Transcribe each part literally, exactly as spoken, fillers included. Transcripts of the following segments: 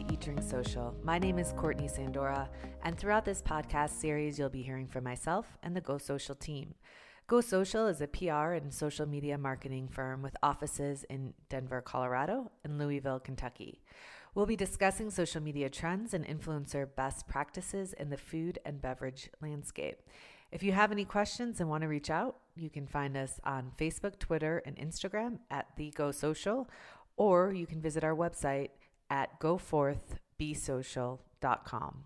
to Eat Drink Social. My name is Courtney Sandora, and throughout this podcast series, you'll be hearing from myself and the Go Social team. Go Social is a P R and social media marketing firm with offices in Denver, Colorado, and Louisville, Kentucky. We'll be discussing social media trends and influencer best practices in the food and beverage landscape. If you have any questions and want to reach out, you can find us on Facebook, Twitter, and Instagram at The Go Social, or you can visit our website at go forth be social dot com.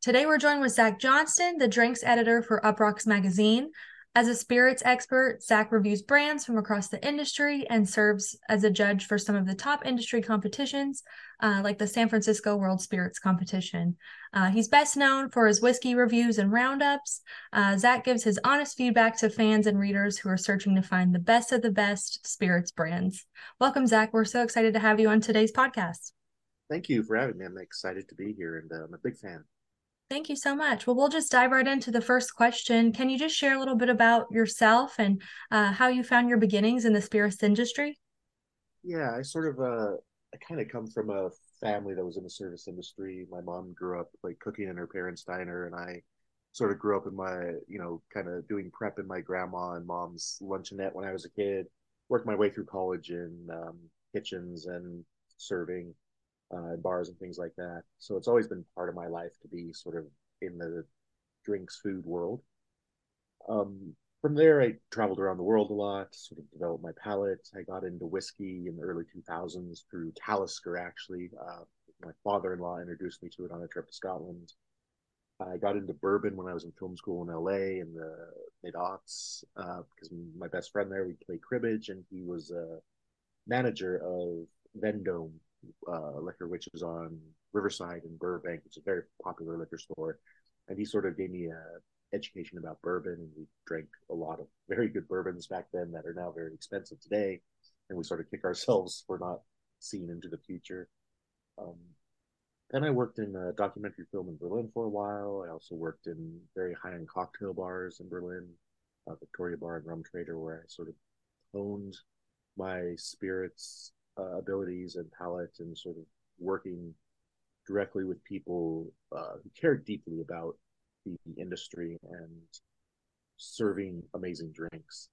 Today we're joined with Zach Johnston, the drinks editor for Uproxx Magazine. As a spirits expert, Zach reviews brands from across the industry and serves as a judge for some of the top industry competitions, uh, like the San Francisco World Spirits Competition. Uh, he's best known for his whiskey reviews and roundups. Uh, Zach gives his honest feedback to fans and readers who are searching to find the best of the best spirits brands. Welcome, Zach. We're so excited to have you on today's podcast. Thank you for having me. I'm excited to be here, and uh, I'm a big fan. Thank you so much. Well, we'll just dive right into the first question. Can you just share a little bit about yourself and uh, how you found your beginnings in the spirits industry? Yeah, I sort of, uh, I kind of come from a family that was in the service industry. My mom grew up like cooking in her parents' diner, and I sort of grew up in my, you know, kind of doing prep in my grandma and mom's luncheonette when I was a kid. Worked my way through college in um, kitchens and serving. Uh, bars and things like that. So it's always been part of my life to be sort of in the drinks food world. Um, from there, I traveled around the world a lot, sort of developed my palate. I got into whiskey in the early two thousands through Talisker, actually. Uh, my father-in-law introduced me to it on a trip to Scotland. I got into bourbon when I was in film school in L A in the mid-aughts uh, because my best friend there, we'd play cribbage, and he was a manager of Vendome, Uh, liquor, which is on Riverside in Burbank. It's a very popular liquor store, and he sort of gave me an education about bourbon, and we drank a lot of very good bourbons back then that are now very expensive today, and we sort of kick ourselves for not seeing into the future. Um, then I worked in a documentary film in Berlin for a while. I also worked in very high-end cocktail bars in Berlin, uh, Victoria Bar and Rum Trader, where I sort of honed my spirits Uh, abilities and palate, and sort of working directly with people uh, who care deeply about the industry and serving amazing drinks.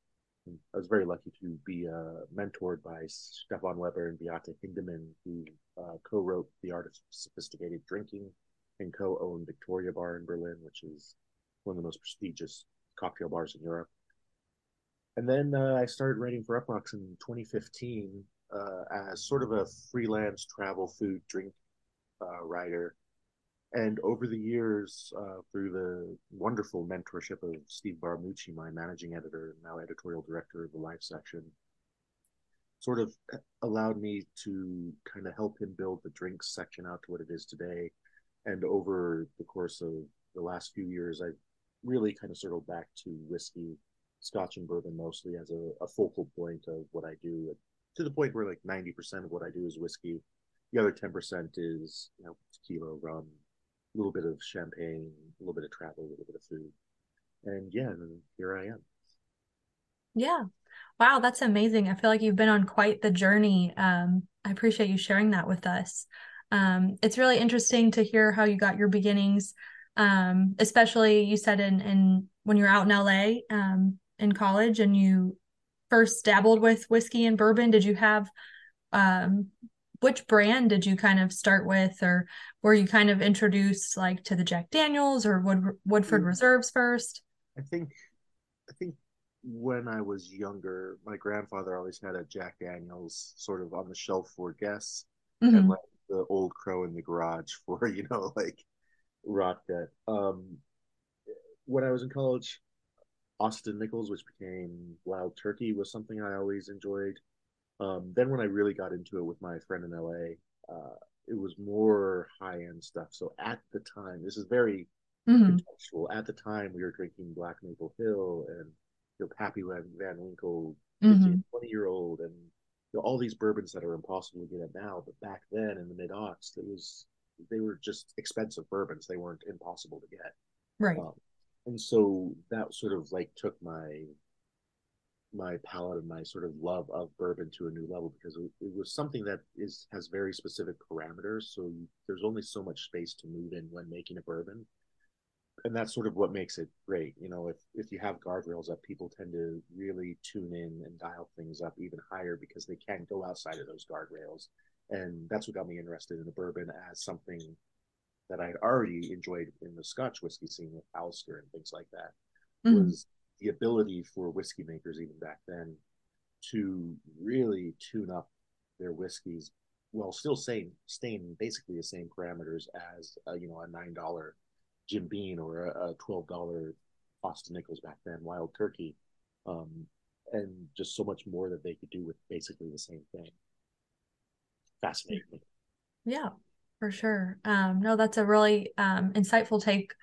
And I was very lucky to be uh, mentored by Stefan Weber and Beate Hindemann, who uh, co-wrote The Art of Sophisticated Drinking and co-owned Victoria Bar in Berlin, which is one of the most prestigious cocktail bars in Europe. And then uh, I started writing for Uproxx in twenty fifteen. Uh, as sort of a freelance travel, food, drink uh, writer. And over the years, uh, through the wonderful mentorship of Steve Barmucci, my managing editor and now editorial director of the Life section, sort of allowed me to kind of help him build the drinks section out to what it is today. And over the course of the last few years, I really kind of circled back to whiskey, scotch and bourbon mostly as a, a focal point of what I do. To the point where like ninety percent of what I do is whiskey. The other ten percent is, you know, tequila, rum, a little bit of champagne, a little bit of travel, a little bit of food. And yeah, and here I am. Yeah. Wow, that's amazing. I feel like you've been on quite the journey. Um, I appreciate you sharing that with us. Um, it's really interesting to hear how you got your beginnings, um, especially you said in, in when you're out in L A um, in college and you first dabbled with whiskey and bourbon. Did you have, um, which brand did you kind of start with, or were you kind of introduced like to the Jack Daniels or Wood, Woodford Reserves first? I think, I think when I was younger, my grandfather always had a Jack Daniels sort of on the shelf for guests, mm-hmm. and like the Old Crow in the garage for, you know, like rot gut. Um, when I was in college, Austin Nichols, which became Wild Turkey, was something I always enjoyed. Um, then when I really got into it with my friend in L A, uh, it was more high-end stuff. So at the time, this is very mm-hmm. contextual. At the time, we were drinking Black Maple Hill and, you know, Pappy Van Winkle, fifteen, mm-hmm. twenty-year-old, and, you know, all these bourbons that are impossible to get at now. But back then, in the mid-aughts, it was they were just expensive bourbons. They weren't impossible to get. Right. Um, And so that sort of like took my my palate and my sort of love of bourbon to a new level, because it, it was something that is has very specific parameters. So you, there's only so much space to move in when making a bourbon. And that's sort of what makes it great. You know, if, if you have guardrails up, people tend to really tune in and dial things up even higher because they can't go outside of those guardrails. And that's what got me interested in the bourbon as something that I had already enjoyed in the Scotch whiskey scene with Alistair and things like that, mm-hmm. was the ability for whiskey makers even back then to really tune up their whiskeys while still staying, staying basically the same parameters as, uh, you know, a nine dollar Jim Beam or a twelve dollar Austin Nichols back then, Wild Turkey, um, and just so much more that they could do with basically the same thing. Fascinating. Yeah, for sure. Um, no, that's a really um, insightful take,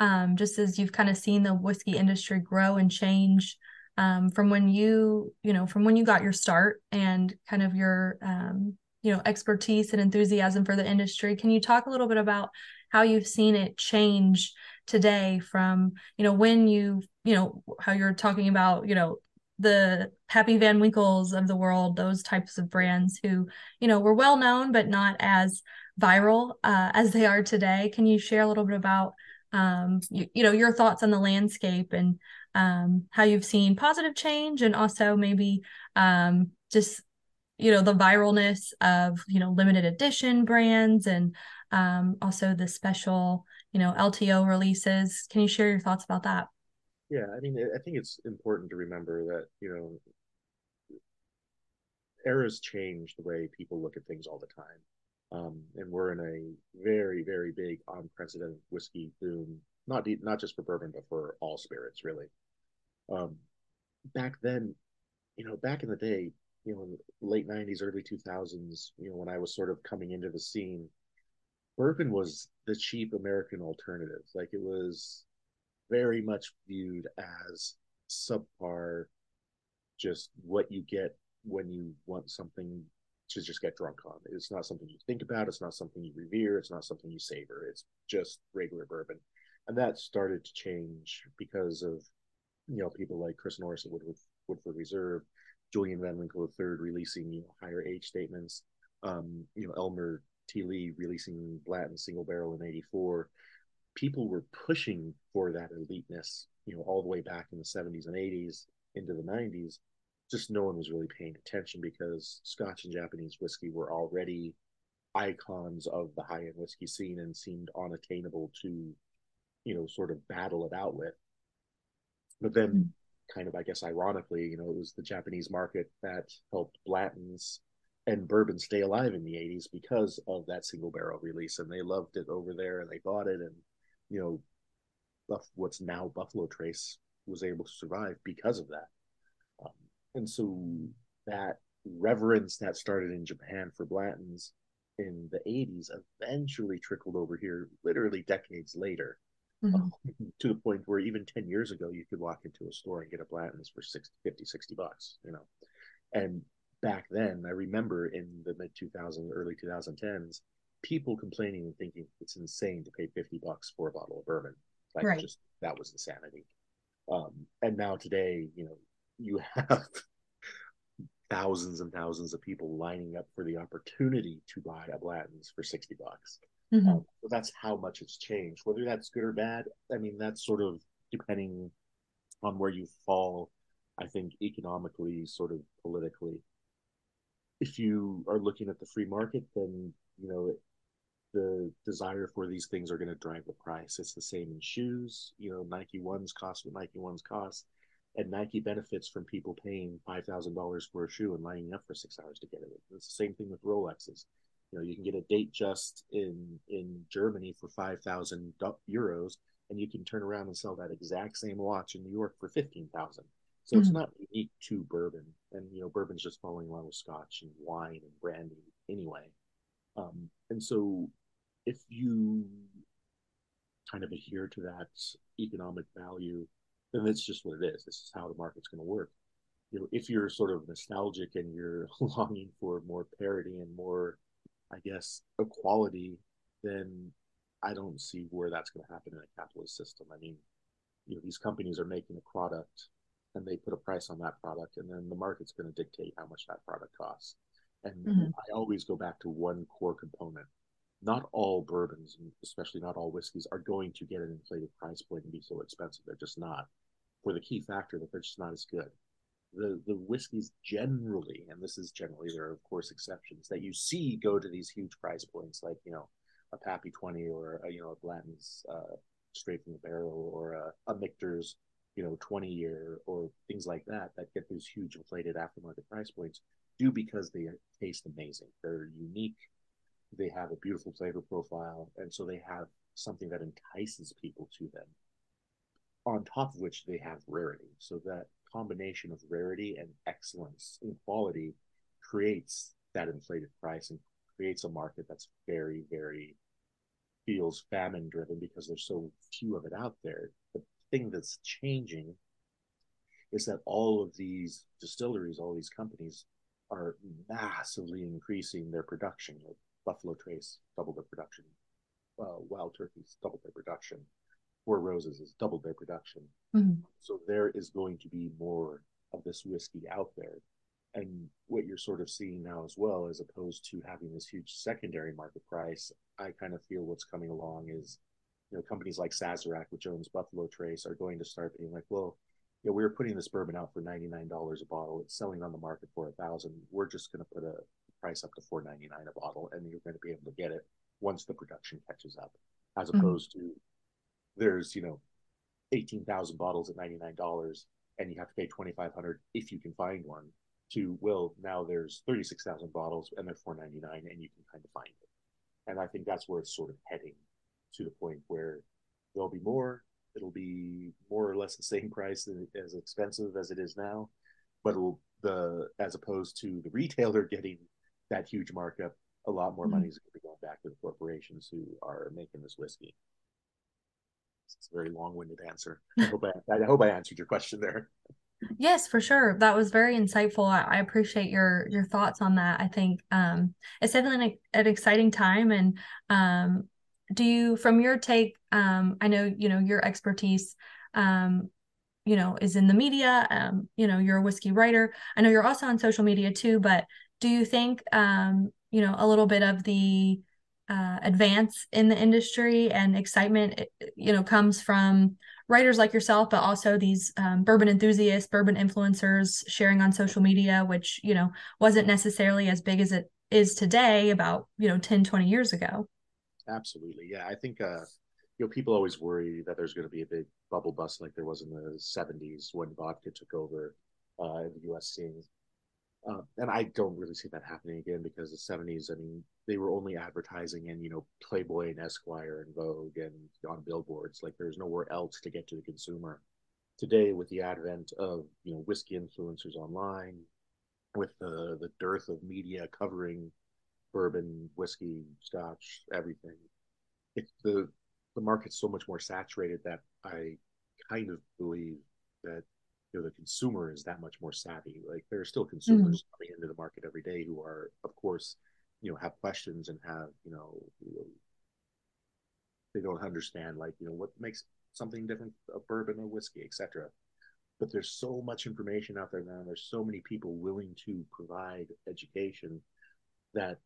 um, just as you've kind of seen the whiskey industry grow and change um, from when you, you know, from when you got your start and kind of your, um, you know, expertise and enthusiasm for the industry. Can you talk a little bit about how you've seen it change today from, you know, when you, you know, how you're talking about, you know, the Pappy Van Winkles of the world, those types of brands who, you know, were well known, but not as viral uh, as they are today. Can you share a little bit about, um, you, you know, your thoughts on the landscape and um, how you've seen positive change and also maybe um, just, you know, the viralness of, you know, limited edition brands and um, also the special, you know, L T O releases. Can you share your thoughts about that? Yeah, I mean, I think it's important to remember that, you know, eras change the way people look at things all the time. Um, and we're in a very, very big, unprecedented whiskey boom, not not just for bourbon, but for all spirits, really. Um, back then, you know, back in the day, you know, in the late nineties, early two thousands, you know, when I was sort of coming into the scene, bourbon was the cheap American alternative. Like, it was very much viewed as subpar, just what you get when you want something to just get drunk on. It's not something you think about. It's not something you revere. It's not something you savor. It's just regular bourbon. And that started to change because of, you know, people like Chris Norris at Woodford, Woodford Reserve, Julian Van Winkle the third releasing, you know, higher age statements, um, you know, Elmer T. Lee releasing Blanton's single barrel in eighty-four. People were pushing for that eliteness, you know, all the way back in the seventies and eighties into the nineties. Just no one was really paying attention because Scotch and Japanese whiskey were already icons of the high-end whiskey scene and seemed unattainable to, you know, sort of battle it out with. But then kind of, I guess, ironically, you know, it was the Japanese market that helped Blanton's and bourbon stay alive in the eighties because of that single barrel release. And they loved it over there and they bought it, and you know, Buff, what's now Buffalo Trace was able to survive because of that. Um, and so that reverence that started in Japan for Blanton's in the eighties eventually trickled over here literally decades later, mm-hmm. um, to the point where even ten years ago, you could walk into a store and get a Blanton's for sixty, fifty, sixty bucks, you know. And back then, I remember in the mid two thousands, early twenty tens, people complaining and thinking it's insane to pay fifty bucks for a bottle of bourbon. Like, right. Just that was insanity. Um, and now today, you know, you have thousands and thousands of people lining up for the opportunity to buy a Blanton's for sixty bucks. Mm-hmm. Um, so that's how much it's changed. Whether that's good or bad, I mean, that's sort of depending on where you fall, I think, economically, sort of politically. If you are looking at the free market, then, you know, the desire for these things are going to drive the price. It's the same in shoes. You know, Nike ones cost what Nike ones cost, and Nike benefits from people paying five thousand dollars for a shoe and lining up for six hours to get it. It's the same thing with Rolexes. You know, you can get a Date Just in in Germany for five thousand euros, and you can turn around and sell that exact same watch in New York for fifteen thousand. So mm-hmm. It's not unique to bourbon, and you know, bourbon's just following along with Scotch and wine and brandy anyway. Um, and so if you kind of adhere to that economic value, then that's just what it is. This is how the market's going to work. You know, if you're sort of nostalgic and you're longing for more parity and more, I guess, equality, then I don't see where that's going to happen in a capitalist system. I mean, you know, these companies are making a product and they put a price on that product, and then the market's going to dictate how much that product costs. And mm-hmm. I always go back to one core component. Not all bourbons, especially not all whiskeys, are going to get an inflated price point and be so expensive. They're just not. For the key factor that they're just not as good. The the whiskeys generally, and this is generally, there are of course exceptions, that you see go to these huge price points, like, you know, a Pappy twenty or a, you know, a Blanton's uh, straight from the barrel, or a, a Michter's, you know, twenty year, or things like that, that get these huge inflated aftermarket price points, do because they taste amazing. They're unique. They have a beautiful flavor profile. And so they have something that entices people to them. On top of which they have rarity. So that combination of rarity and excellence in quality creates that inflated price and creates a market that's very, very, feels famine driven because there's so few of it out there. The thing that's changing is that all of these distilleries, all these companies are massively increasing their production. Like Buffalo Trace doubled their production. Uh, Wild Turkey's doubled their production. Four Roses has doubled their production. Mm-hmm. So there is going to be more of this whiskey out there. And what you're sort of seeing now as well, as opposed to having this huge secondary market price, I kind of feel what's coming along is, you know, companies like Sazerac, which owns Buffalo Trace, are going to start being like, well, you know, we were putting this bourbon out for ninety-nine dollars a bottle. It's selling on the market for one thousand dollars. We're just going to put a price up to four ninety-nine a bottle, and you're going to be able to get it once the production catches up, as mm-hmm. opposed to there's, you know, eighteen thousand bottles at ninety-nine dollars, and you have to pay twenty-five hundred dollars if you can find one. To, well, now there's thirty-six thousand bottles and they're four ninety-nine, and you can kind of find it. And I think that's where it's sort of heading, to the point where there'll be more. It'll be more or less the same price, as expensive as it is now, but it'll, the as opposed to the retailer getting that huge markup, a lot more mm-hmm. money is going to be going back to the corporations who are making this whiskey. It's a very long-winded answer. I hope I, I hope I answered your question there. Yes, for sure. That was very insightful. I, I appreciate your your thoughts on that. I think um, it's definitely an, an exciting time. And um, do you, from your take, um, I know, you know, your expertise, um, you know, is in the media, um, you know, you're a whiskey writer. I know you're also on social media too, but do you think, um, you know, a little bit of the uh, advance in the industry and excitement, you know, comes from writers like yourself, but also these um, bourbon enthusiasts, bourbon influencers sharing on social media, which, you know, wasn't necessarily as big as it is today about, you know, ten, twenty years ago? Absolutely. Yeah. I think, uh, you know, people always worry that there's going to be a big bubble bust like there was in the seventies when vodka took over uh, in the U S scene. Uh, and I don't really see that happening again, because the seventies, I mean, they were only advertising in, you know, Playboy and Esquire and Vogue and on billboards. Like, there's nowhere else to get to the consumer. Today, with the advent of, you know, whiskey influencers online, with the, the dearth of media covering bourbon, whiskey, scotch, everything, it's the, the market's so much more saturated that I kind of believe that, you know, the consumer is that much more savvy. Like, there are still consumers mm-hmm. coming into the market every day who are, of course, you know, have questions and have, you know, they don't understand, like, you know, what makes something different, a bourbon or whiskey, et cetera. But there's so much information out there now. There's so many people willing to provide education that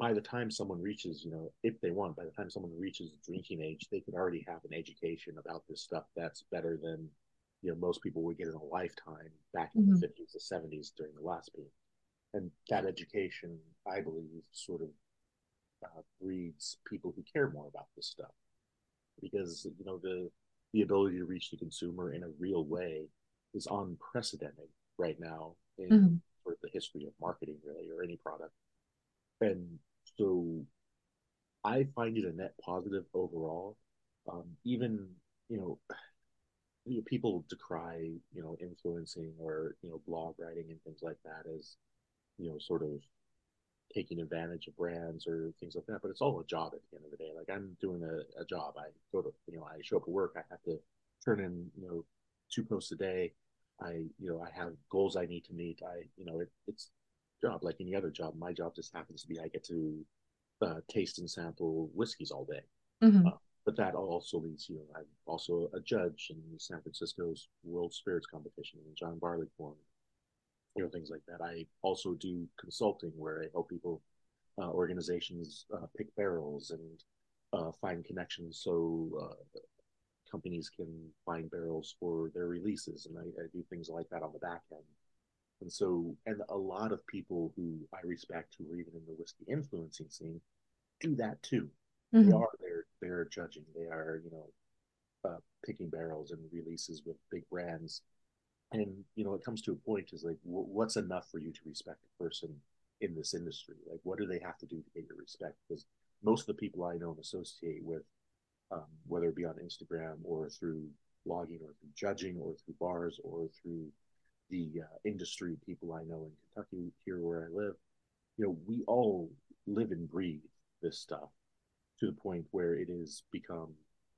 by the time someone reaches, you know, if they want, by the time someone reaches drinking age, they could already have an education about this stuff that's better than, you know, most people would get in a lifetime back in mm-hmm. the fifties, the seventies during the last peak. And that education, I believe, sort of uh, breeds people who care more about this stuff, because, you know, the the ability to reach the consumer in a real way is unprecedented right now in mm-hmm. sort of the history of marketing, really, or any product. And so I find it a net positive overall. Um, even, you know, people decry, you know, influencing or, you know, blog writing and things like that as, you know, sort of taking advantage of brands or things like that. But it's all a job at the end of the day. Like, I'm doing a, a job. I go to, you know, I show up at work. I have to turn in, you know, two posts a day. I, you know, I have goals I need to meet. I, you know, it, it's a job like any other job. My job just happens to be I get to uh, taste and sample whiskeys all day. Mm-hmm. Uh, But that also leads, you know, I'm also a judge in the San Francisco's World Spirits Competition and John Barley Forum, you know, things like that. I also do consulting where I help people, uh, organizations uh, pick barrels and uh, find connections so uh, companies can find barrels for their releases. And I, I do things like that on the back end. And so, and a lot of people who I respect who are even in the whiskey influencing scene do that too. Mm-hmm. They are there, they're judging, they are, you know, uh, picking barrels and releases with big brands. And, you know, it comes to a point is like, w- what's enough for you to respect a person in this industry? Like, what do they have to do to get your respect? Because most of the people I know and associate with, um, whether it be on Instagram or through blogging or through judging or through bars or through the uh, industry people I know in Kentucky here where I live, you know, we all live and breathe this stuff to the point where it has become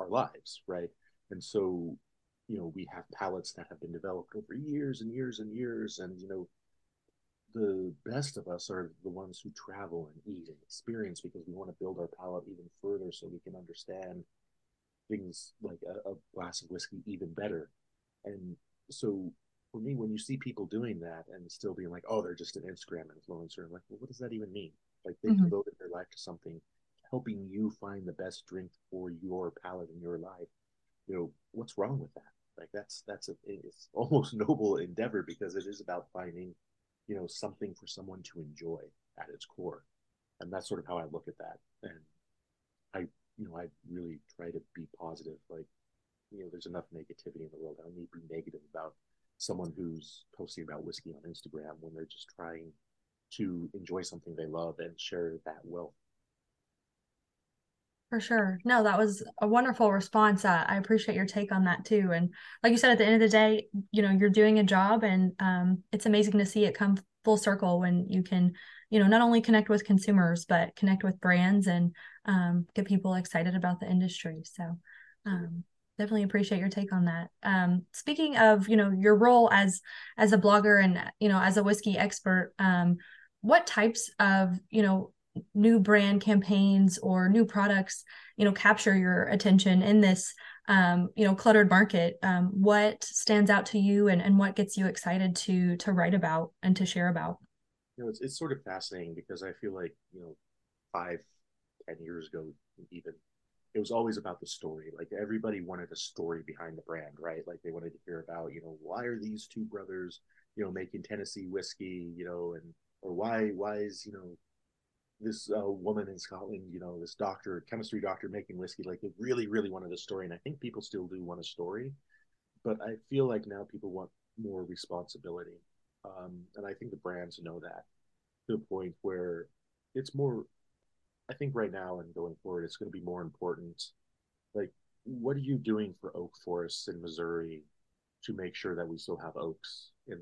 our lives, right? And so, you know, we have palettes that have been developed over years and years and years. And, you know, the best of us are the ones who travel and eat and experience because we want to build our palate even further so we can understand things like a, a glass of whiskey even better. And so for me, when you see people doing that and still being like, oh, they're just an Instagram influencer, I'm like, well, what does that even mean? Like they've mm-hmm. devoted their life to something, helping you find the best drink for your palate in your life. You know, what's wrong with that? Like that's that's a it's almost noble endeavor because it is about finding, you know, something for someone to enjoy at its core, and that's sort of how I look at that. And I, you know, I really try to be positive. Like, you know, there's enough negativity in the world. I don't need to be negative about someone who's posting about whiskey on Instagram when they're just trying to enjoy something they love and share that wealth. For sure. No, that was a wonderful response. Uh, I appreciate your take on that too. And like you said, at the end of the day, you know, you're doing a job and um, it's amazing to see it come full circle when you can, you know, not only connect with consumers, but connect with brands and um, get people excited about the industry. So um, definitely appreciate your take on that. Um, speaking of, you know, your role as, as a blogger and, you know, as a whiskey expert, um, what types of, you know, new brand campaigns or new products, you know, capture your attention in this, um, you know, cluttered market? Um, what stands out to you and, and what gets you excited to to write about and to share about? You know, it's, it's sort of fascinating because I feel like, you know, five, ten years ago, even, it was always about the story. Like everybody wanted a story behind the brand, right? Like they wanted to hear about, you know, why are these two brothers, you know, making Tennessee whiskey, you know, and, or why, why is, you know, this uh, woman in Scotland, you know, this doctor, chemistry doctor making whiskey, like they really, really wanted a story. And I think people still do want a story, but I feel like now people want more responsibility. Um, and I think the brands know that to the point where it's more, I think right now and going forward, it's going to be more important. Like, what are you doing for oak forests in Missouri to make sure that we still have oaks in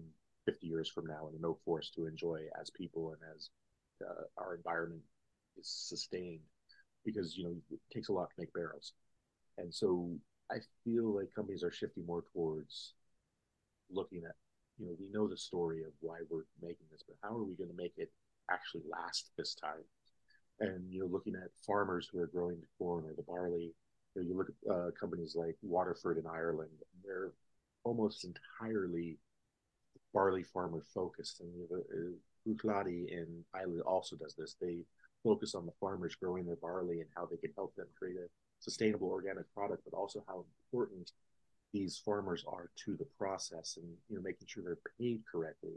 fifty years from now and an oak forest to enjoy as people and as Uh, our environment is sustained? Because, you know, it takes a lot to make barrels. And so I feel like companies are shifting more towards looking at, you know, we know the story of why we're making this, but how are we going to make it actually last this time? And, you know, looking at farmers who are growing the corn or the barley, you know, you look at uh, companies like Waterford in Ireland, they're almost entirely barley farmer focused. And you know, uh, Bucladi in Ireland also does this. They focus on the farmers growing their barley and how they can help them create a sustainable organic product, but also how important these farmers are to the process and, you know, making sure they're paid correctly,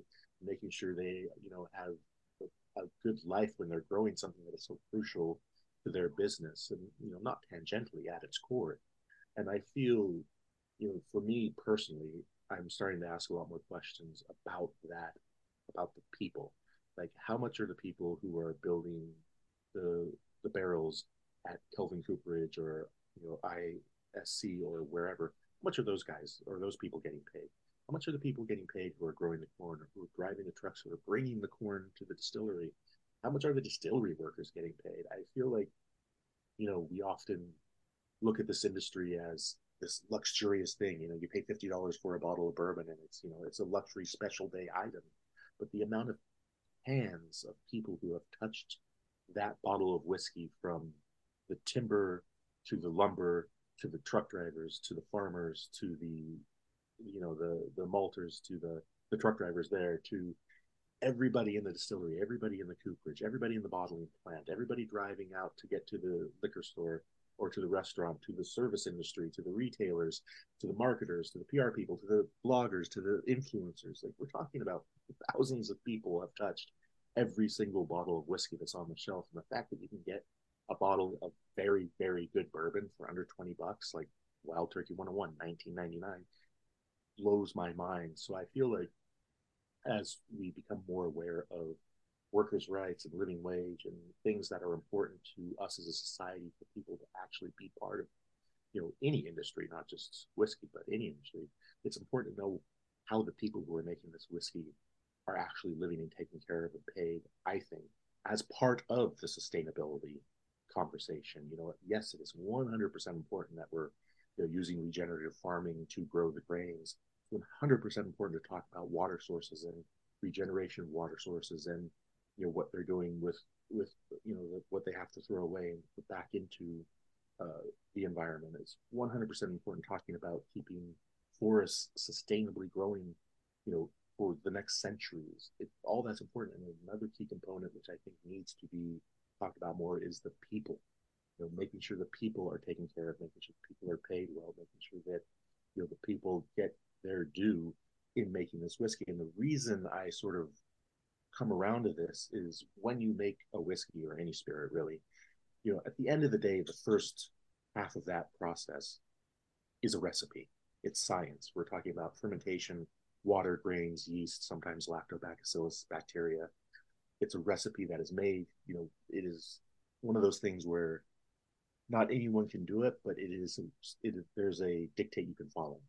making sure they, you know, have a, a good life when they're growing something that is so crucial to their business and, you know, not tangentially at its core. And I feel, you know, for me personally, I'm starting to ask a lot more questions about that, about the people. Like, how much are the people who are building the the barrels at Kelvin Cooperage or, you know, I S C or wherever, how much are those guys or those people getting paid? How much are the people getting paid who are growing the corn or who are driving the trucks or bringing the corn to the distillery? How much are the distillery workers getting paid? I feel like, you know, we often look at this industry as this luxurious thing. You know, you pay fifty dollars for a bottle of bourbon and it's, you know, it's a luxury special day item. But the amount of hands of people who have touched that bottle of whiskey from the timber to the lumber, to the truck drivers, to the farmers, to the, you know, the the malters, to the the truck drivers there, to everybody in the distillery, everybody in the cooperage, everybody in the bottling plant, everybody driving out to get to the liquor store or to the restaurant, to the service industry, to the retailers, to the marketers, to the P R people, to the bloggers, to the influencers. Like, we're talking about thousands of people have touched every single bottle of whiskey that's on the shelf. And the fact that you can get a bottle of very, very good bourbon for under twenty bucks, like Wild Turkey one oh one, nineteen ninety-nine, blows my mind. So I feel like as we become more aware of workers' rights and living wage and things that are important to us as a society, for people to actually be part of, you know, any industry, not just whiskey, but any industry, it's important to know how the people who are making this whiskey are actually living and taken care of and paid, I think, as part of the sustainability conversation. You know, yes, it is one hundred percent important that we're, you know, using regenerative farming to grow the grains. It's one hundred percent important to talk about water sources and regeneration of water sources, and, you know, what they're doing with, with, you know, what they have to throw away and put back into uh, the environment. It's one hundred percent important talking about keeping forests sustainably growing, you know, for the next centuries. It, all that's important. And another key component, which I think needs to be talked about more, is the people. You know, making sure the people are taken care of, making sure people are paid well, making sure that, you know, the people get their due in making this whiskey. And the reason I sort of come around to this is, when you make a whiskey or any spirit, really, you know, at the end of the day, the first half of that process is a recipe. It's science. We're talking about fermentation, water, grains, yeast, sometimes lactobacillus, bacteria. It's a recipe that is made. You know, it is one of those things where not anyone can do it, but it is, it, there's a dictate you can follow.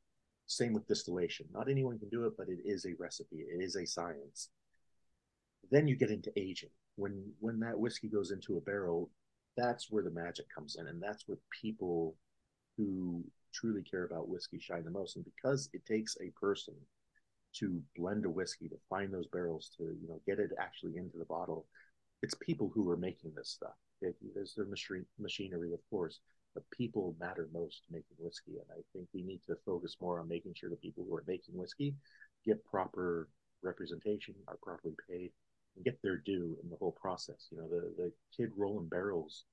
Same with distillation. Not anyone can do it, but it is a recipe. It is a science. Then you get into aging. When when that whiskey goes into a barrel, that's where the magic comes in, and that's where people who truly care about whiskey shine the most. And because it takes a person to blend a whiskey, to find those barrels, to, you know, get it actually into the bottle, it's people who are making this stuff. It, there's their machine, machinery, of course, but people matter most making whiskey. And I think we need to focus more on making sure the people who are making whiskey get proper representation, are properly paid, and get their due in the whole process. You know, the, the kid rolling barrels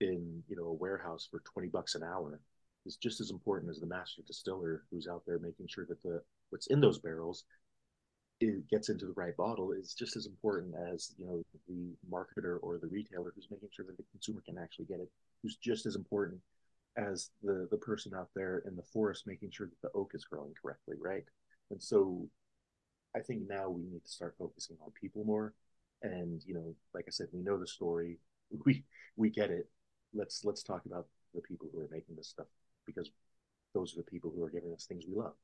in, you know, a warehouse for twenty bucks an hour is just as important as the master distiller who's out there making sure that the what's in those barrels, it gets into the right bottle. Is just as important as, you know, the marketer or the retailer who's making sure that the consumer can actually get it, who's just as important as the the person out there in the forest making sure that the oak is growing correctly, right? And so I think now we need to start focusing on people more. And, you know, like I said, we know the story, we we get it. Let's let's talk about the people who are making this stuff, because those are the people who are giving us things we love.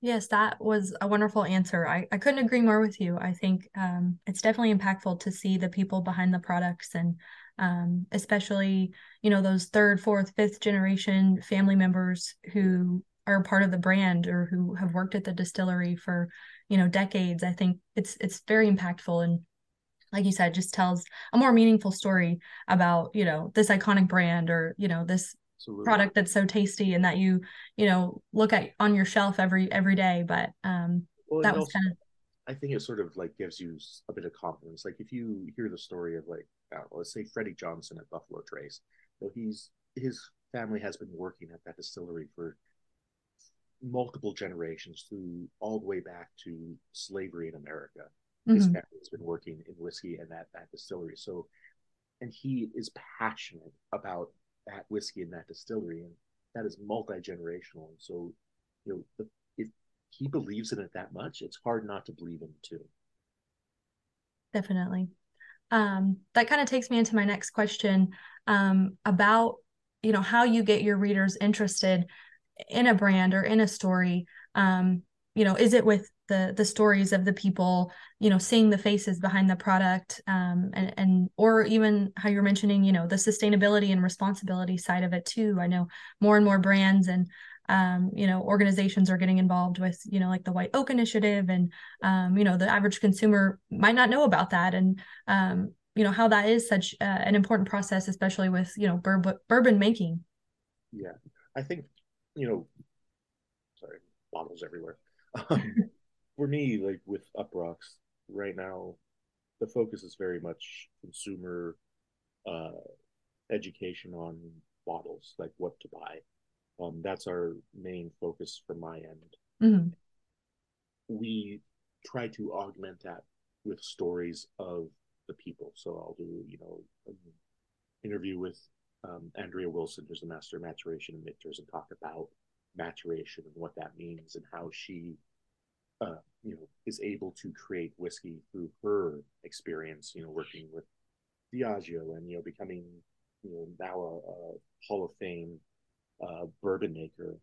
Yes, that was a wonderful answer. I, I couldn't agree more with you. I think um, it's definitely impactful to see the people behind the products, and um, especially, you know, those third, fourth, fifth generation family members who are part of the brand or who have worked at the distillery for, you know, decades. I think it's it's very impactful. And like you said, just tells a more meaningful story about, you know, this iconic brand, or, you know, this Absolutely. Product that's so tasty and that you, you know, look at on your shelf every, every day. But um, well, that was also, kind of, I think it sort of like gives you a bit of confidence. Like if you hear the story of like, I don't know, let's say Freddie Johnson at Buffalo Trace, so he's, his family has been working at that distillery for multiple generations, through all the way back to slavery in America. Mm-hmm. His family has been working in whiskey and at that distillery. So, and he is passionate about that whiskey in that distillery, and that is multi-generational. And so, you know, the, if he believes in it that much, it's hard not to believe in it too. Definitely. Um, that kind of takes me into my next question um, about, you know, how you get your readers interested in a brand or in a story. Um, you know, is it with the the stories of the people, you know, seeing the faces behind the product, um, and, and or even how you're mentioning, you know, the sustainability and responsibility side of it too. I know more and more brands and, um, you know, organizations are getting involved with, you know, like the White Oak Initiative, and, um, you know, the average consumer might not know about that. And, um, you know, how that is such uh, an important process, especially with, you know, bourbon, bourbon making. Yeah, I think, you know, sorry, bottles everywhere. Um, for me, like with Uproxx right now, the focus is very much consumer uh, education on bottles, like what to buy. Um, that's our main focus from my end. Mm-hmm. We try to augment that with stories of the people. So I'll do, you know, an interview with um, Andrea Wilson, who's the master of maturation in Michter's, and talk about maturation and what that means and how she, uh, you know, is able to create whiskey through her experience, you know, working with Diageo and, you know, becoming, you know, now a, a Hall of Fame uh, bourbon maker.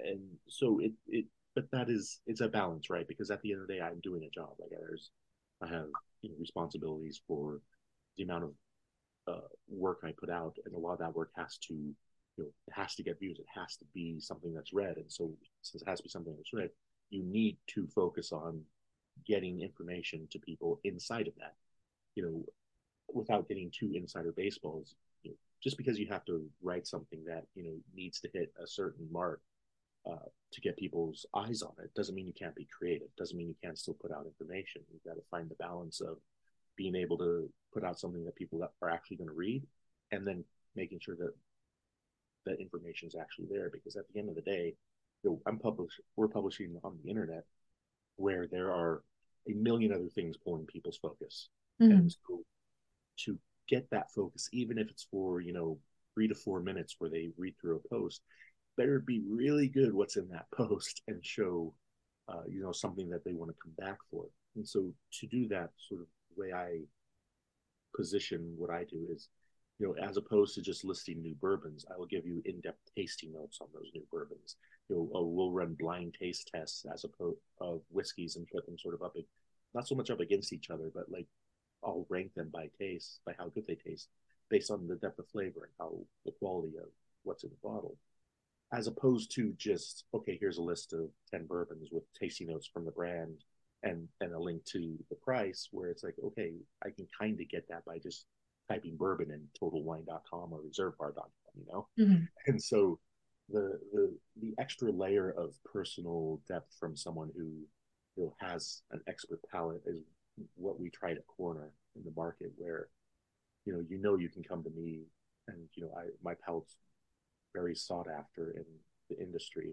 And so it, it, but that is, it's a balance, right? Because at the end of the day, I'm doing a job. Like there's, I have you know, responsibilities for the amount of uh, work I put out, and a lot of that work has to, you know, it has to get views. It has to be something that's read, and so since it has to be something that's read, you need to focus on getting information to people inside of that. You know, without getting too insider baseballs, you know, just because you have to write something that you know needs to hit a certain mark. Uh, to get people's eyes on it doesn't mean you can't be creative. Doesn't mean you can't still put out information. You've got to find the balance of being able to put out something that people are actually going to read, and then making sure that that information is actually there. Because at the end of the day, you know, I'm publish- we're publishing on the internet where there are a million other things pulling people's focus. Mm-hmm. And so to get that focus, even if it's for you know three to four minutes where they read through a post, better be really good what's in that post and show, uh, you know, something that they want to come back for. And so to do that, sort of the way I position what I do is, you know, as opposed to just listing new bourbons, I will give you in-depth tasting notes on those new bourbons. You know, we'll run blind taste tests as opposed of whiskeys and put them sort of up, not so much up against each other, but like I'll rank them by taste, by how good they taste, based on the depth of flavor and how the quality of what's in the bottle. As opposed to just, okay, here's a list of ten bourbons with tasting notes from the brand and, and a link to the price, where it's like, okay, I can kind of get that by just typing bourbon in total wine dot com or reserve bar dot com, you know? Mm-hmm. And so the, the the extra layer of personal depth from someone who you know, has an expert palate is what we try to corner in the market, where, you know, you know you can come to me and, you know, I my palate's very sought after in the industry,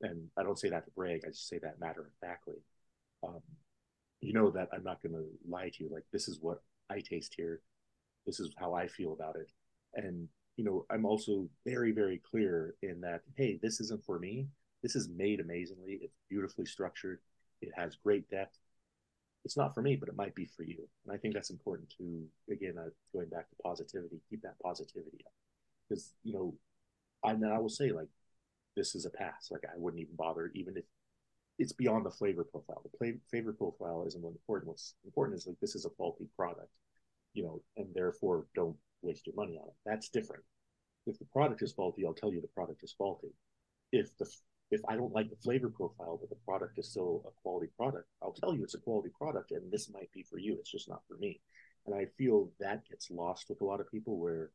and I don't say that to brag. I just say that matter-of-factly. Um, you know that I'm not going to lie to you. Like, this is what I taste here. This is how I feel about it. And you know, I'm also very, very clear in that. Hey, this isn't for me. This is made amazingly. It's beautifully structured. It has great depth. It's not for me, but it might be for you. And I think that's important to, again, uh, going back to positivity. Keep that positivity up, because you know. And I will say, like, this is a pass. Like, I wouldn't even bother, even if it's beyond the flavor profile. The play, flavor profile isn't important. What's important is, like, this is a faulty product, you know, and therefore don't waste your money on it. That's different. If the product is faulty, I'll tell you the product is faulty. If the if I don't like the flavor profile, but the product is still a quality product, I'll tell you it's a quality product, and this might be for you. It's just not for me. And I feel that gets lost with a lot of people, where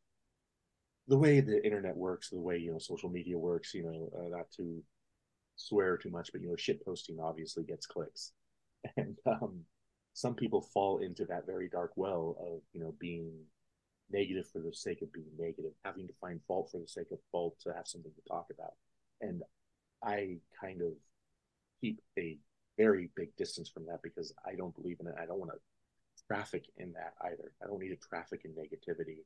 the way the internet works, the way, you know, social media works, you know, uh, not to swear too much, but, you know, shit posting obviously gets clicks. And um, some people fall into that very dark well of, you know, being negative for the sake of being negative, having to find fault for the sake of fault to have something to talk about. And I kind of keep a very big distance from that, because I don't believe in it. I don't want to traffic in that either. I don't need to traffic in negativity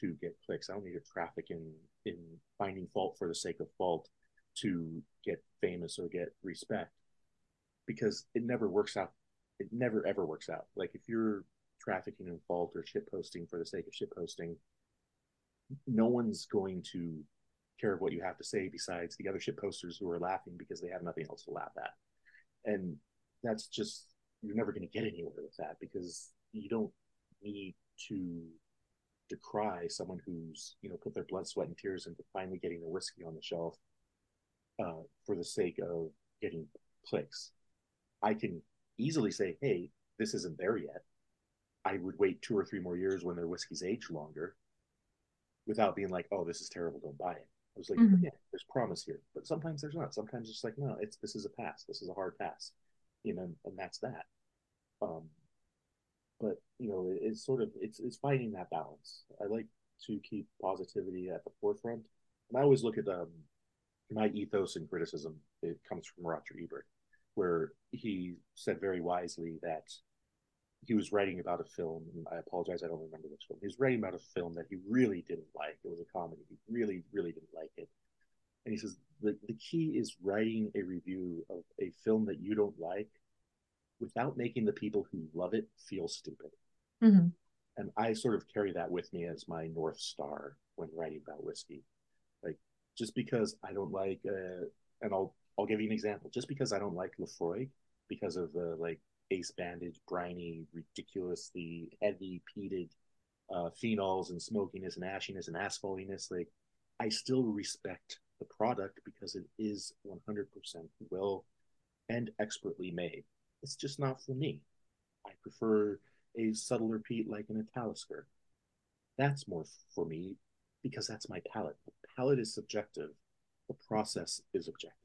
to get clicks. I don't need to traffic in, in finding fault for the sake of fault to get famous or get respect, because it never works out. It never, ever works out. Like, if you're trafficking in fault or shitposting for the sake of shitposting, no one's going to care of what you have to say besides the other shitposters who are laughing because they have nothing else to laugh at. And that's just, you're never going to get anywhere with that, because you don't need to decry someone who's, you know, put their blood, sweat, and tears into finally getting a whiskey on the shelf uh, for the sake of getting clicks. I can easily say, hey, this isn't there yet. I would wait two or three more years when their whiskeys age longer without being like, oh, this is terrible, don't buy it. I was like, mm-hmm. yeah, there's promise here. But sometimes there's not. Sometimes it's like, no, it's this is a pass. This is a hard pass. You know, and that's that. Um, but, you know, it, it's sort of, it's, it's finding that balance. I like to keep positivity at the forefront. And I always look at um, my ethos and criticism. It comes from Roger Ebert, where he said very wisely that he was writing about a film, and I apologize, I don't remember which film. He was writing about a film that he really didn't like. It was a comedy. He really, really didn't like it. And he says, the, the key is writing a review of a film that you don't like without making the people who love it feel stupid. Mm-hmm. And I sort of carry that with me as my North Star when writing about whiskey. Like, just because I don't like, uh, and I'll I'll give you an example. Just because I don't like Lefroy, because of the, like, ace-banded, briny, ridiculously heavy, peated uh, phenols and smokiness and ashiness and asphaltiness, like, I still respect the product because it is one hundred percent well and expertly made. It's just not for me. I prefer a subtler peat like in a Talisker. That's more for me because that's my palate. The palate is subjective. The process is objective.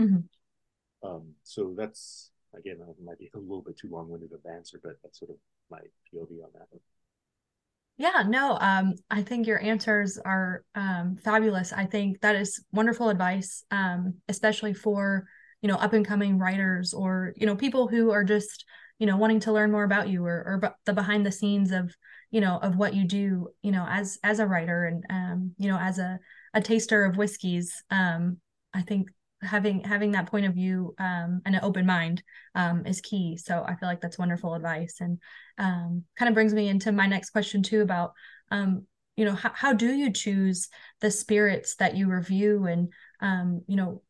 Mm-hmm. Um, so that's, again, that might be a little bit too long-winded of answer, but that's sort of my P O V on that one. Yeah, no, um, I think your answers are um, fabulous. I think that is wonderful advice, um, especially for, you know, up-and-coming writers or, you know, people who are just, you know, wanting to learn more about you or, or the behind the scenes of, you know, of what you do, you know, as as a writer and, um, you know, as a, a taster of whiskeys. Um, I think having having that point of view um, and an open mind um, is key. So I feel like that's wonderful advice, and um, kind of brings me into my next question too about, um, you know, how, how do you choose the spirits that you review, and, um, you know,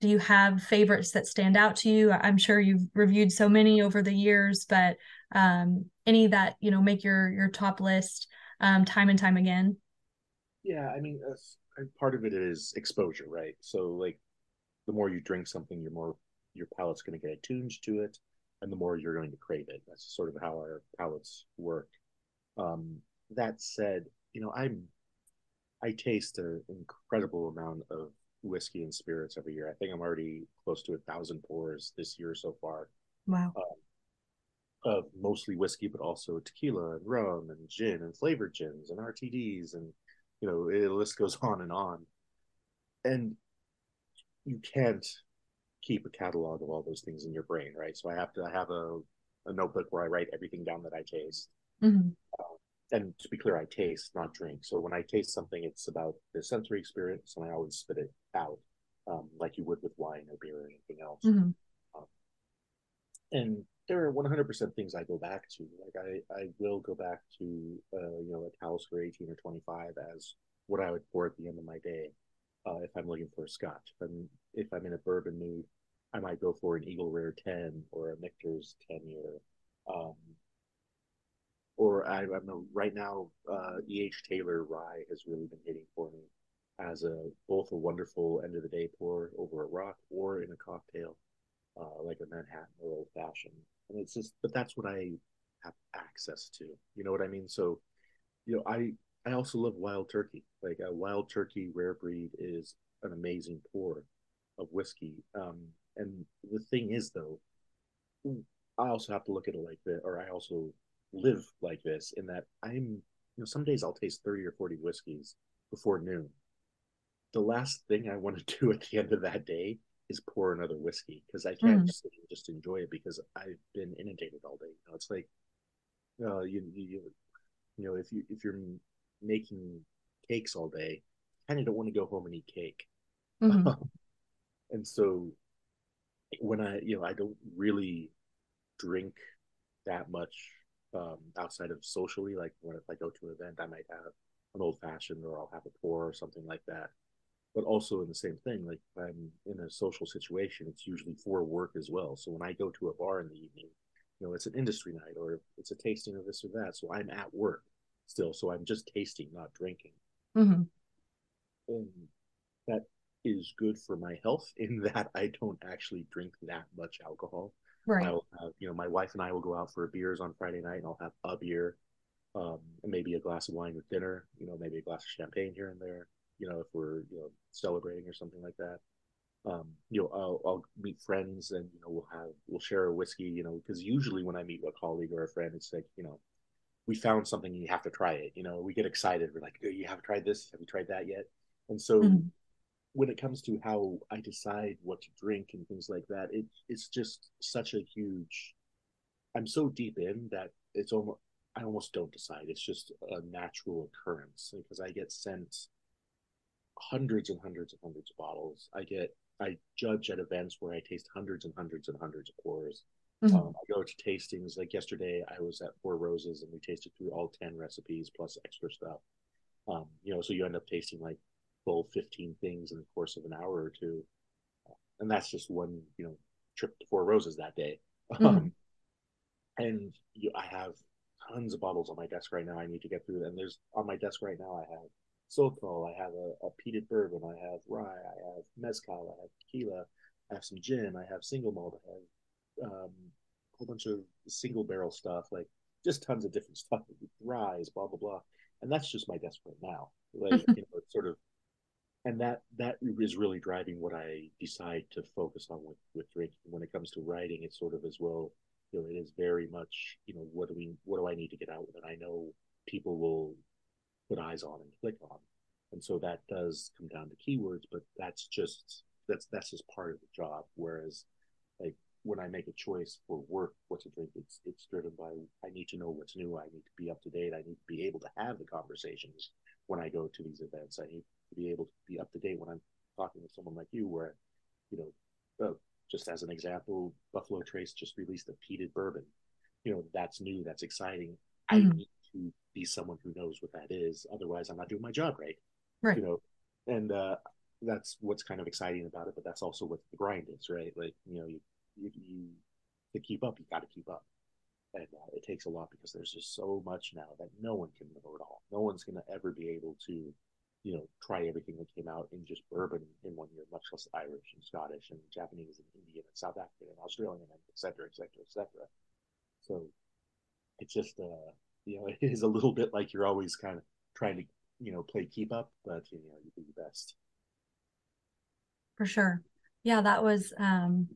do you have favorites that stand out to you? I'm sure you've reviewed so many over the years, but um, any that, you know, make your, your top list um, time and time again? Yeah, I mean, uh, part of it is exposure, right? So like, the more you drink something, you're more, your palate's going to get attuned to it, and the more you're going to crave it. That's sort of how our palates work. Um, that said, you know, I'm, I taste an incredible amount of whiskey and spirits every year. I think I'm already close to a thousand pours this year so far. Wow. Um, of mostly whiskey, but also tequila and rum and gin and flavored gins and R T Ds, and, you know, it, the list goes on and on. And you can't keep a catalog of all those things in your brain, right? So I have to I have a, a notebook where I write everything down that I taste. Mm-hmm. Uh, and to be clear, I taste, not drink. So when I taste something, it's about the sensory experience, and I always spit it out, um, like you would with wine or beer or anything else. Mm-hmm. Um, and there are one hundred percent things I go back to. Like I, I will go back to, uh, you know, a Talisker eighteen or twenty-five as what I would pour at the end of my day. Uh, if I'm looking for a scotch, if I'm, if I'm in a bourbon mood, I might go for an Eagle Rare ten or a Michter's ten year. Um, or I, I don't know, right now, uh, E H Taylor Rye has really been hitting for me as a both a wonderful end of the day pour over a rock or in a cocktail, uh, like a Manhattan or Old Fashioned. And it's just, but that's what I have access to. You know what I mean? So, you know, I, I also love Wild Turkey. Like a Wild Turkey rare breed is an amazing pour of whiskey. Um, and the thing is, though, I also have to look at it like this, or I also live like this, in that I'm, you know, some days I'll taste thirty or forty whiskeys before noon. The last thing I want to do at the end of that day is pour another whiskey, because I can't mm. just, just enjoy it because I've been inundated all day. You know, it's like, uh, you, you, you know, if you if you're making cakes all day, kind of don't want to go home and eat cake. Mm-hmm. Um, and so when I, you know, I don't really drink that much um, outside of socially. Like when if I go to an event, I might have an Old Fashioned or I'll have a pour or something like that. But also in the same thing, like if I'm in a social situation, it's usually for work as well. So when I go to a bar in the evening, you know, it's an industry night or it's a tasting of this or that. So I'm at work still, so I'm just tasting, not drinking. Mm-hmm. And that is good for my health in that I don't actually drink that much alcohol. Right. I will have, you know, my wife and I will go out for beers on Friday night, and I'll have a beer, um, and maybe a glass of wine with dinner. You know, maybe a glass of champagne here and there. You know, if we're, you know, celebrating or something like that. Um, you know, I'll, I'll meet friends, and you know, we'll have we'll share a whiskey. You know, because usually when I meet a colleague or a friend, it's like, you know, we found something and you have to try it. You know, we get excited. We're like, oh, you haven't tried this? Have you tried that yet? And so, mm-hmm. when it comes to how I decide what to drink and things like that, it it's just such a huge. I'm so deep in that it's almost I almost don't decide. It's just a natural occurrence because I get sent hundreds and hundreds and hundreds of bottles. I get. I judge at events where I taste hundreds and hundreds and hundreds of pours. Mm-hmm. Um, I go to tastings. Like yesterday, I was at Four Roses and we tasted through all ten recipes plus extra stuff. Um, you know, so you end up tasting like full fifteen things in the course of an hour or two. And that's just one, you know, trip to Four Roses that day. Mm-hmm. Um, and you, I have tons of bottles on my desk right now. I need to get through them. And there's on my desk right now, I have SoCal, I have a, a peated bourbon, I have rye, I have mezcal, I have tequila, I have some gin, I have single malt, I have um, a whole bunch of single barrel stuff, like just tons of different stuff, ryes, blah, blah, blah. And that's just my desk right now. Like, you know, it's sort of, and that, that is really driving what I decide to focus on with, with drinking. When it comes to writing, it's sort of as well, you know, it is very much, you know, what do we, what do I need to get out with? And I know people will put eyes on and click on, and so that does come down to keywords, but that's just that's that's just part of the job. Whereas like when I make a choice for work what to drink, it's it's driven by I need to know what's new, I need to be up to date, I need to be able to have the conversations when I go to these events, I need to be able to be up to date when I'm talking with someone like you, where, you know, uh, just as an example, Buffalo Trace just released a peated bourbon. You know, that's new, that's exciting. Mm-hmm. I need to be someone who knows what that is, otherwise I'm not doing my job right. Right. You know, and uh, that's what's kind of exciting about it, but that's also what the grind is, right? Like, you know, you, you, you to keep up, you got to keep up, and uh, it takes a lot because there's just so much now that no one can know it all. No one's going to ever be able to, you know, try everything that came out in just bourbon in one year, much less Irish and Scottish and Japanese and Indian and South African and Australian and et cetera, et cetera, et cetera. So it's just uh. You know, it is a little bit like you're always kind of trying to, you know, play keep up, but, you know, you do your best. For sure. Yeah, that was, um,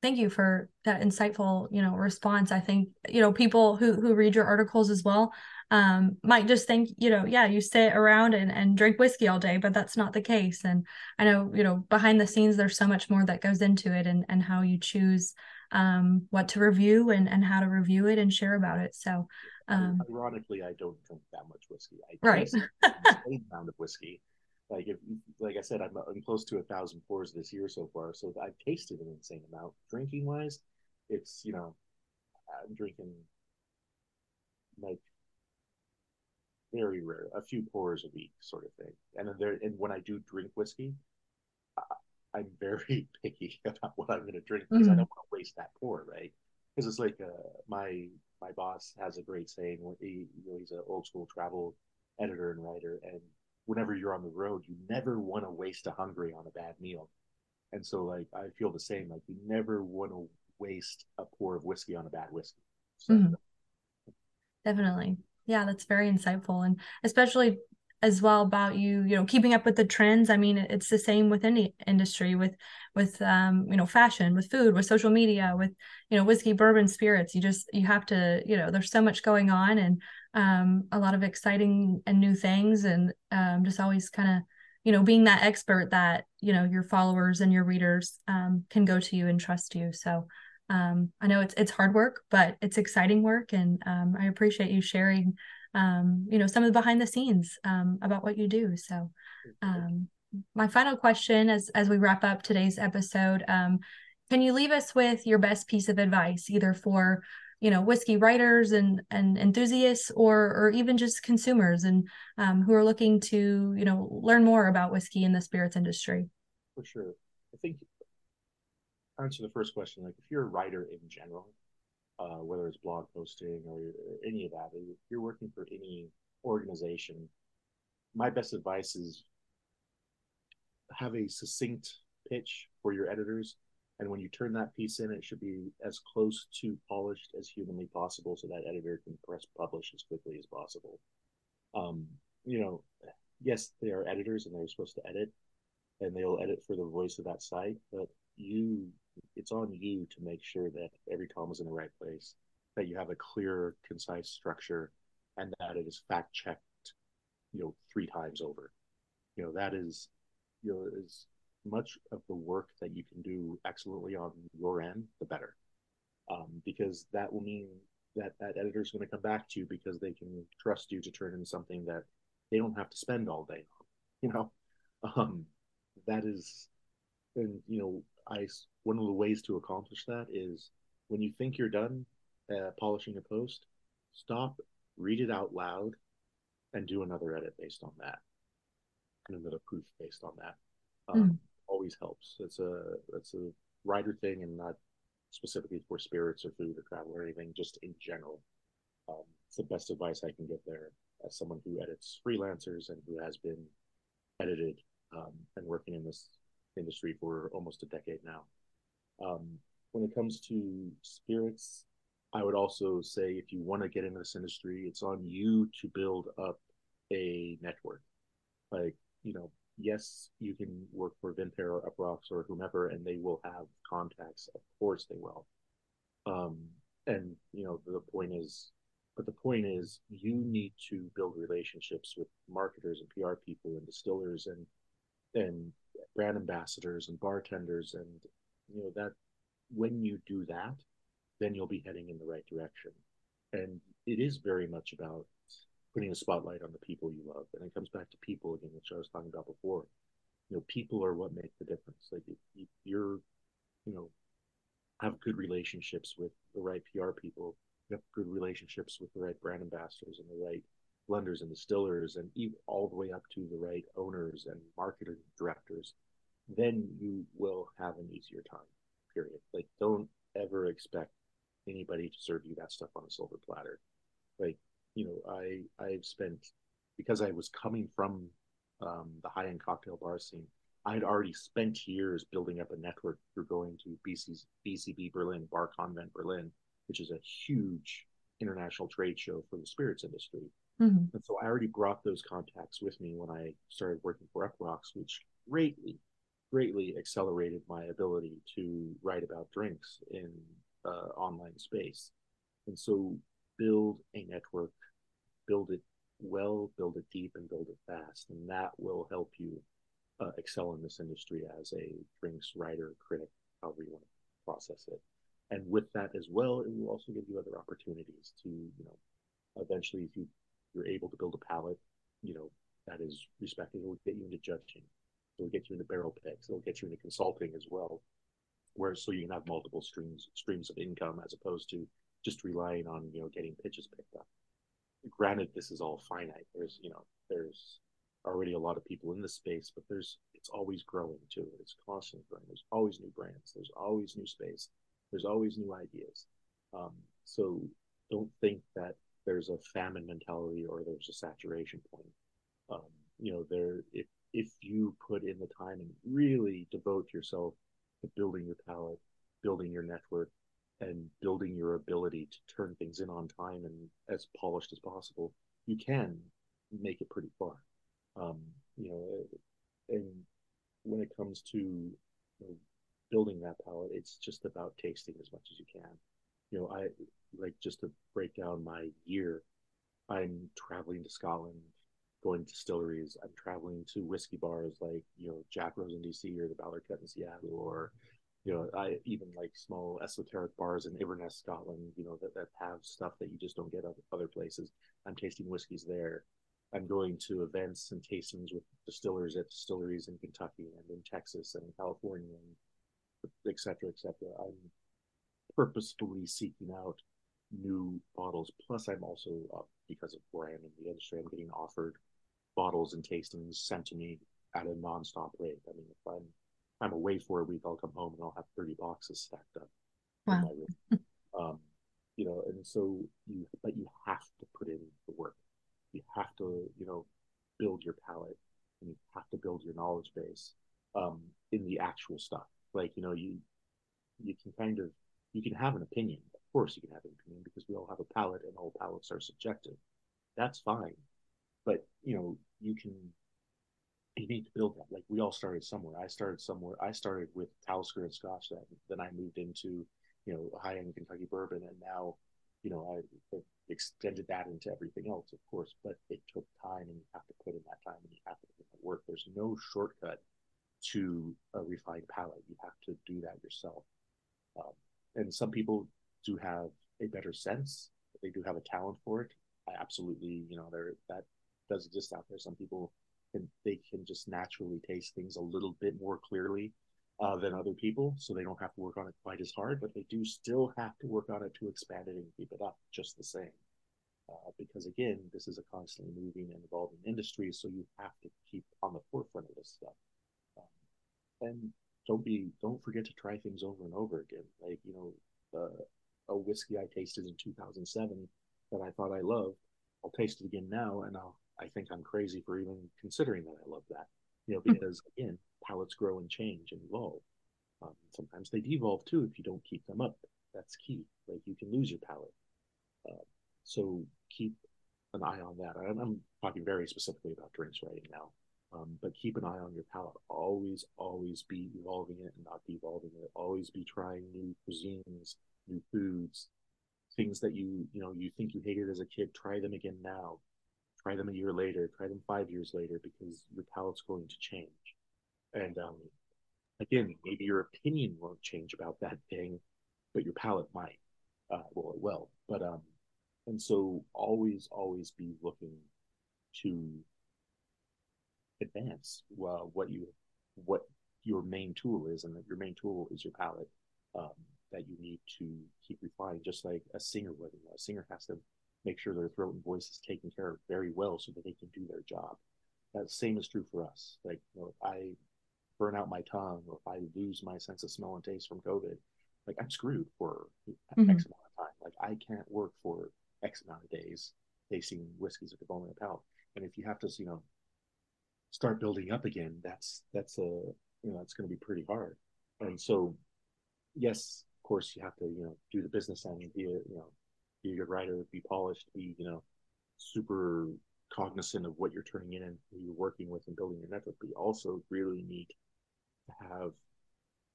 thank you for that insightful, you know, response. I think, you know, people who, who read your articles as well um, might just think, you know, yeah, you sit around and, and drink whiskey all day, but that's not the case. And I know, you know, behind the scenes, there's so much more that goes into it and, and how you choose um, what to review and, and how to review it and share about it. So, Um, ironically, I don't drink that much whiskey. I right. Same amount of whiskey. Like if, like I said, I'm, I'm close to a thousand pours this year so far. So I've tasted an insane amount. Drinking wise, it's, you know, I'm drinking like very rare, a few pours a week, sort of thing. And then there, and when I do drink whiskey, I, I'm very picky about what I'm going to drink because mm-hmm. I don't want to waste that pour, right? Because it's like uh, my my boss has a great saying. He, you know, he's an old school travel editor and writer, and whenever you're on the road, you never want to waste a hungry on a bad meal. And so, like, I feel the same. Like, you never want to waste a pour of whiskey on a bad whiskey. So. Mm-hmm. Definitely, yeah, that's very insightful, and especially as well about you, you know, keeping up with the trends. I mean, it's the same with any industry, with, with, um, you know, fashion, with food, with social media, with, you know, whiskey, bourbon, spirits. You just, you have to, you know, there's so much going on and, um, a lot of exciting and new things. And, um, just always kind of, you know, being that expert that, you know, your followers and your readers, um, can go to you and trust you. So, um, I know it's, it's hard work, but it's exciting work. And, um, I appreciate you sharing, Um, you know, some of the behind the scenes um, about what you do. So um, my final question as, as we wrap up today's episode, um, can you leave us with your best piece of advice, either for, you know, whiskey writers and, and enthusiasts or, or even just consumers and um, who are looking to, you know, learn more about whiskey in the spirits industry? For sure. I think answer the first question, like if you're a writer in general, Uh, whether it's blog posting or, or any of that, if you're working for any organization, my best advice is have a succinct pitch for your editors And when you turn that piece in, it should be as close to polished as humanly possible so that editor can press publish as quickly as possible. Um, you know, yes, they are editors and they're supposed to edit, and they'll edit for the voice of that site, but you, it's on you to make sure that every comma is in the right place, that you have a clear, concise structure, and that it is fact-checked, you know, three times over. You know, that is, you know, is... much of the work that you can do excellently on your end, the better, um, because that will mean that that editor's going to come back to you because they can trust you to turn in something that they don't have to spend all day on, you know. Um, that is, and you know, I, one of the ways to accomplish that is when you think you're done uh, polishing a post, stop, read it out loud, and do another edit based on that, and another proof based on that. Um, mm. Always helps. It's a it's a writer thing, and not specifically for spirits or food or travel or anything, just in general. Um, it's the best advice I can give there as someone who edits freelancers and who has been edited um, and working in this industry for almost a decade now. Um, when it comes to spirits, I would also say if you want to get into this industry, it's on you to build up a network. Like, you know, yes, you can work for Vinter or Uproxx or whomever, and they will have contacts. Of course they will. Um, and, you know, the point is, but the point is you need to build relationships with marketers and P R people and distillers and, and brand ambassadors and bartenders. And, you know, that when you do that, then you'll be heading in the right direction. And it is very much about putting a spotlight on the people you love. And it comes back to people again, which I was talking about before. You know, people are what make the difference. Like, if you're, you know, have good relationships with the right P R people, you have good relationships with the right brand ambassadors and the right blenders and distillers, and even all the way up to the right owners and marketing directors, then you will have an easier time, period. Like, don't ever expect anybody to serve you that stuff on a silver platter. Like, you know, I, I've spent, because I was coming from um, the high-end cocktail bar scene, I'd already spent years building up a network through going to B C B Berlin, Bar Convent Berlin, which is a huge international trade show for the spirits industry. Mm-hmm. And so I already brought those contacts with me when I started working for Uproxx, which greatly, greatly accelerated my ability to write about drinks in uh, online space. And so build a network, build it well, build it deep, and build it fast. And that will help you uh, excel in this industry as a drinks writer, critic, however you want to process it. And with that as well, it will also give you other opportunities to, you know, eventually, if you, you're able to build a palate, you know, that is respected, it will get you into judging. It will get you into barrel picks. It will get you into consulting as well, where so you can have multiple streams streams of income as opposed to just relying on, you know, getting pitches picked up. Granted, this is all finite. There's, you know, there's already a lot of people in this space, but there's, it's always growing too. It's constantly growing. There's always new brands. There's always new space. There's always new ideas. Um, so don't think that there's a famine mentality or there's a saturation point. Um, you know, there, if, if you put in the time and really devote yourself to building your palate, building your network, and building your ability to turn things in on time and as polished as possible, you can make it pretty far. Um, you know, and when it comes to, you know, building that palette, it's just about tasting as much as you can. You know, I like, just to break down my year, I'm traveling to Scotland, going to distilleries. I'm traveling to whiskey bars like, you know, Jack Rose in D C or the Ballard Cut in Seattle, or, you know, I even like small esoteric bars in Inverness, Scotland, you know, that, that have stuff that you just don't get other places. I'm tasting whiskeys there. I'm going to events and tastings with distillers at distilleries in Kentucky and in Texas and in California, and et cetera, et cetera. I'm purposefully seeking out new bottles. Plus, I'm also, uh, because of where I am in the industry, I'm getting offered bottles and tastings sent to me at a nonstop rate. I mean, if I'm I'm away for a week, I'll come home and I'll have thirty boxes stacked up. Wow. In my room. Um, you know, and so you, but you have to put in the work. You have to, you know, build your palate, and you have to build your knowledge base um, in the actual stuff. Like, you know, you, you can kind of, you can have an opinion. Of course you can have an opinion, because we all have a palate and all palates are subjective. That's fine. But, you know, you can, you need to build that. Like, we all started somewhere. I started somewhere. I started with Talisker and Scotch, that, then I moved into, you know, high-end Kentucky bourbon, and now, you know, I, I extended that into everything else, of course. But it took time, and you have to put in that time, and you have to put in that work. There's no shortcut to a refined palate. You have to do that yourself. Um, and some people do have a better sense. They do have a talent for it. I absolutely, you know, there that does exist out there. Some people can, they can just naturally taste things a little bit more clearly uh, than other people, so they don't have to work on it quite as hard, but they do still have to work on it to expand it and keep it up just the same. Uh, because again, this is a constantly moving and evolving industry, so you have to keep on the forefront of this stuff. Um, and don't be, don't forget to try things over and over again. Like, you know, the, a whiskey I tasted in two thousand seven that I thought I loved, I'll taste it again now, and I'll, I think I'm crazy for even considering that I love that, you know, because again, palates grow and change and evolve. Um, sometimes they devolve too if you don't keep them up. That's key. Like, you can lose your palate. Uh, so keep an eye on that. I'm, I'm talking very specifically about drinks right now, um, but keep an eye on your palate. Always, always be evolving it and not devolving it. Always be trying new cuisines, new foods, things that you, you know, you think you hated as a kid. Try them again now. Try them a year later, try them five years later, because your palate's going to change. And um, again, maybe your opinion won't change about that thing, but your palate might. Uh, well, it will. But, um, and so always, always be looking to advance uh, what you, what your main tool is, and that your main tool is your palate um, that you need to keep refining, just like a singer would. A singer has to make sure their throat and voice is taken care of very well so that they can do their job. That same is true for us. Like, you know, if I burn out my tongue, or if I lose my sense of smell and taste from COVID, like, I'm screwed for mm-hmm. X amount of time. Like, I can't work for X amount of days tasting whiskeys at the bone of the palate. And if you have to, you know, start building up again, that's, that's a, you know, that's going to be pretty hard. And so, yes, of course, you have to, you know, do the business end, be a, you know, be a good writer, be polished, be, you know, super cognizant of what you're turning in and who you're working with and building your network. But you also really need to have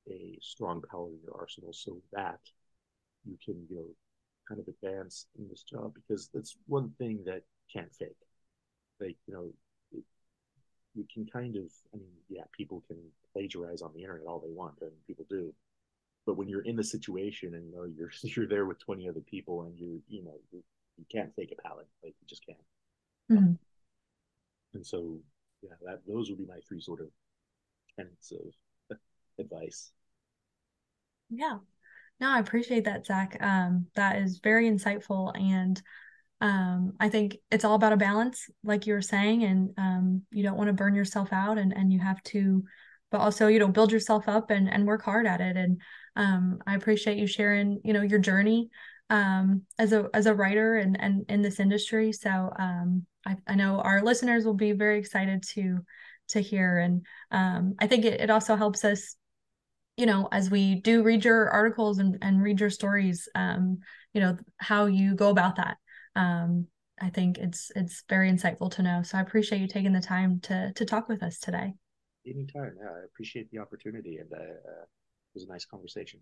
a strong palate in your arsenal so that you can, you know, kind of advance in this job, because that's one thing that can't fake. Like, you know, it, you can kind of, I mean, yeah, people can plagiarize on the internet all they want, and people do. But when you're in the situation and you know you're you're there with twenty other people and you you know you, you can't fake a palate, like, you just can't. Mm-hmm. um, and so yeah, that those would be my three sort of tenets of advice. Yeah, no, I appreciate that, Zach. Um, that is very insightful, and um, I think it's all about a balance, like you were saying, and um, you don't want to burn yourself out, and and you have to, but also, you know, build yourself up and and work hard at it. And Um, I appreciate you sharing, you know, your journey um, as a as a writer and and in this industry. So um, I, I know our listeners will be very excited to to hear, and um, I think it, it also helps us, you know, as we do read your articles and and read your stories, um, you know, how you go about that. Um, I think it's it's very insightful to know. So I appreciate you taking the time to to talk with us today. Anytime, yeah, I appreciate the opportunity, and. Uh, uh... It was a nice conversation.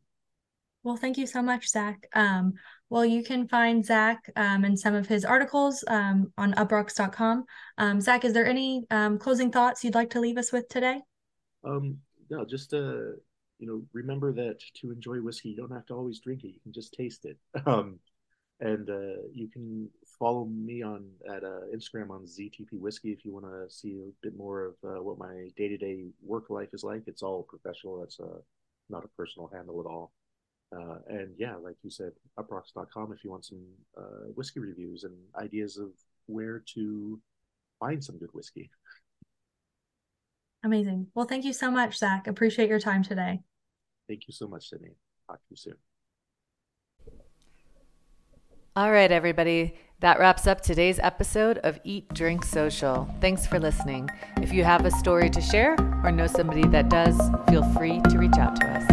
Well, thank you so much, Zach. Um, well, you can find Zach um, and some of his articles um, on uproxx dot com. Um, Zach, is there any um, closing thoughts you'd like to leave us with today? Um, no, just uh, you know, remember that to enjoy whiskey, you don't have to always drink it. You can just taste it. Um, and uh, you can follow me on at uh, Instagram on Z T P Whiskey if you want to see a bit more of uh, what my day-to-day work life is like. It's all professional. It's a uh, not a personal handle at all. Uh, and yeah, like you said, uproxx dot com if you want some uh, whiskey reviews and ideas of where to find some good whiskey. Amazing. Well, thank you so much, Zach. Appreciate your time today. Thank you so much, Sydney. Talk to you soon. All right, everybody. That wraps up today's episode of Eat, Drink, Social. Thanks for listening. If you have a story to share or know somebody that does, feel free to reach out to us.